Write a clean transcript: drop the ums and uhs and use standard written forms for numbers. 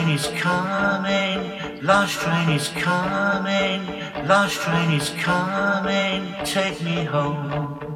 train is coming, last train is coming, last train is coming, take me home.